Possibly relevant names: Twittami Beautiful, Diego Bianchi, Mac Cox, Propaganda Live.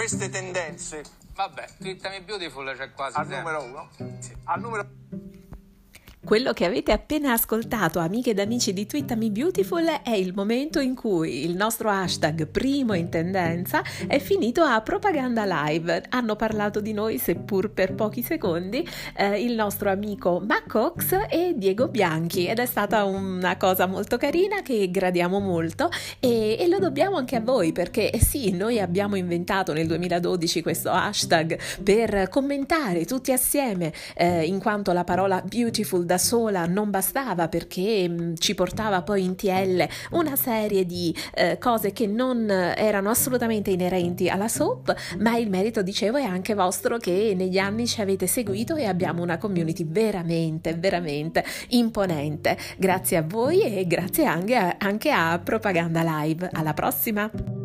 queste tendenze. Vabbè, Twittami Beautiful c'è quasi al sempre. Numero 1. Sì. Al numero... Quello che avete appena ascoltato, amiche ed amici di Twittami Beautiful, è il momento in cui il nostro hashtag primo in tendenza è finito a Propaganda Live. Hanno parlato di noi, seppur per pochi secondi, il nostro amico Mac Cox e Diego Bianchi, ed è stata una cosa molto carina che gradiamo molto, e lo dobbiamo anche a voi, perché sì, noi abbiamo inventato nel 2012 questo hashtag per commentare tutti assieme, in quanto la parola beautiful da sola non bastava, perché ci portava poi in TL una serie di cose che non erano assolutamente inerenti alla soap, ma il merito, dicevo, è anche vostro, che negli anni ci avete seguito e abbiamo una community veramente, veramente imponente. Grazie a voi e grazie anche a Propaganda Live. Alla prossima!